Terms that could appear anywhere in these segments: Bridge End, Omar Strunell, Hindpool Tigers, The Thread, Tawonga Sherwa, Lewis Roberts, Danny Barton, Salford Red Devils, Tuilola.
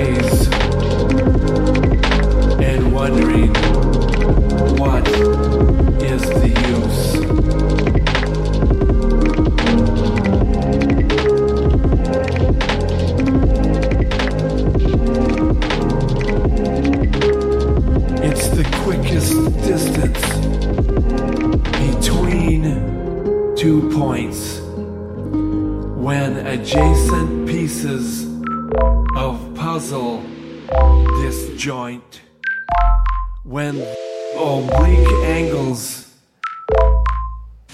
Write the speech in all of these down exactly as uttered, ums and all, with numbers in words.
ways and wondering what is the use. It's the quickest distance between two points when adjacent pieces of puzzle disjoint, when oblique angles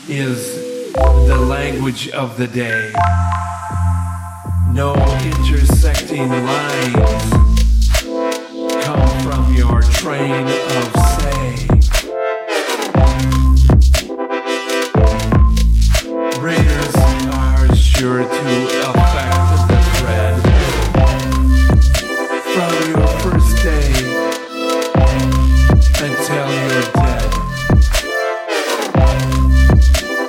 is the language of the day. No intersecting lines come from your train of say. Raiders are sure to affect the thread. From your first day until you're dead,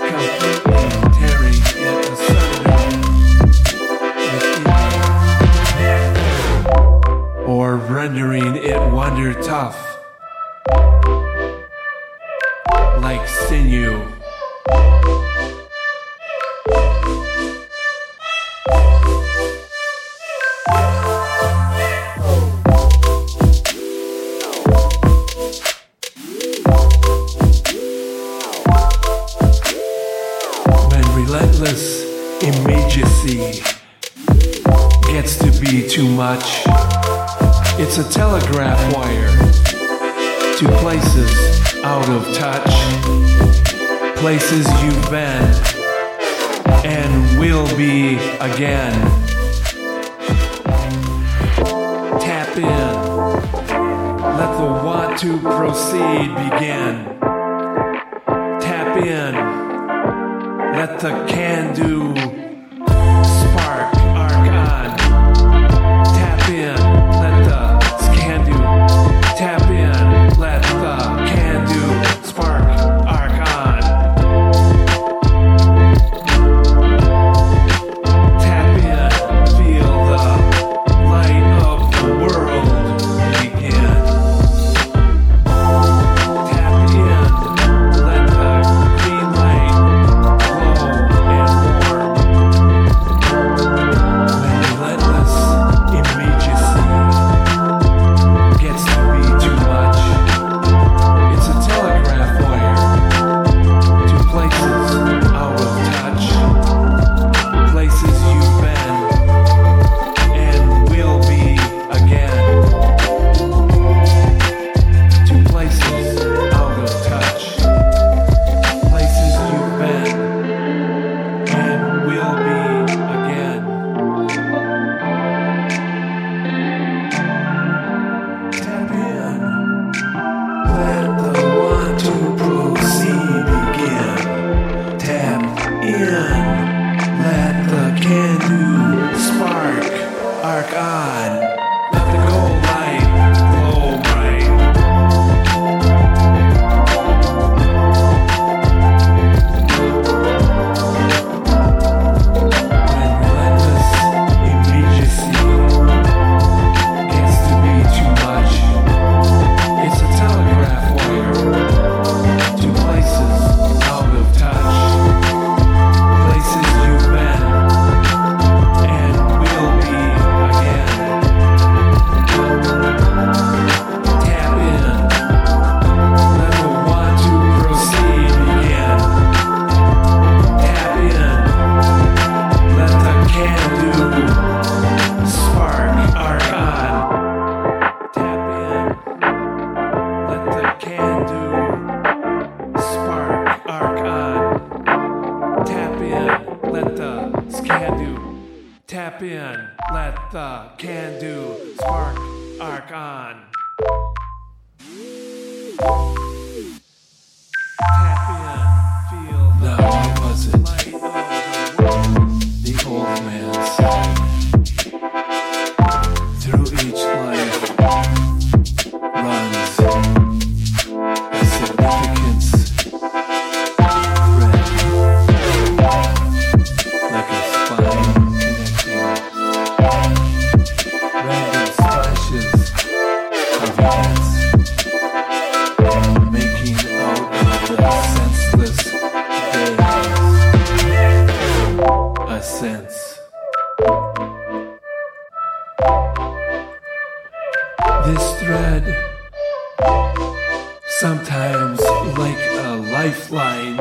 completely tearing it asunder, or rendering it wonder tough, like sinew. Relentless immediacy gets to be too much. It's a telegraph wire to places out of touch, places you've been and will be again. Tap in, let the want to proceed begin. Tap in, let the can-do spark arc on. Tap in, let the can-do. Tap in, let the can-do spark arc on. Tap in, feel the light of the world begin. Tap in, let the green light on. Let the gold light glow bright. When relentless immediacy gets to be too much, it's a telegraph wire to places out of touch, places you've been and will be. Tap in, let the can-do spark arc on. Tap in, feel the no, light was it. Light of the world, the old man said. Through each life runs a significance thread, like a spine. Right. This thread, sometimes like a lifeline,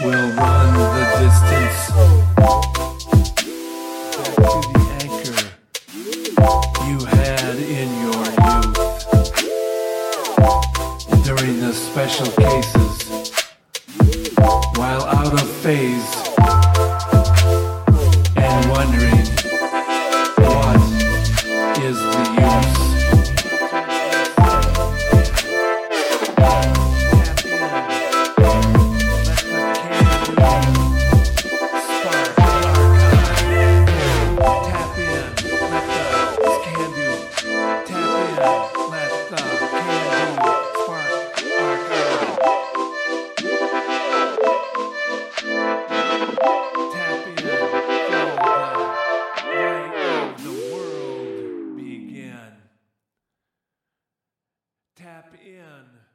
will run the distance back to the anchor you had in your youth. During the special cases, while out of phase,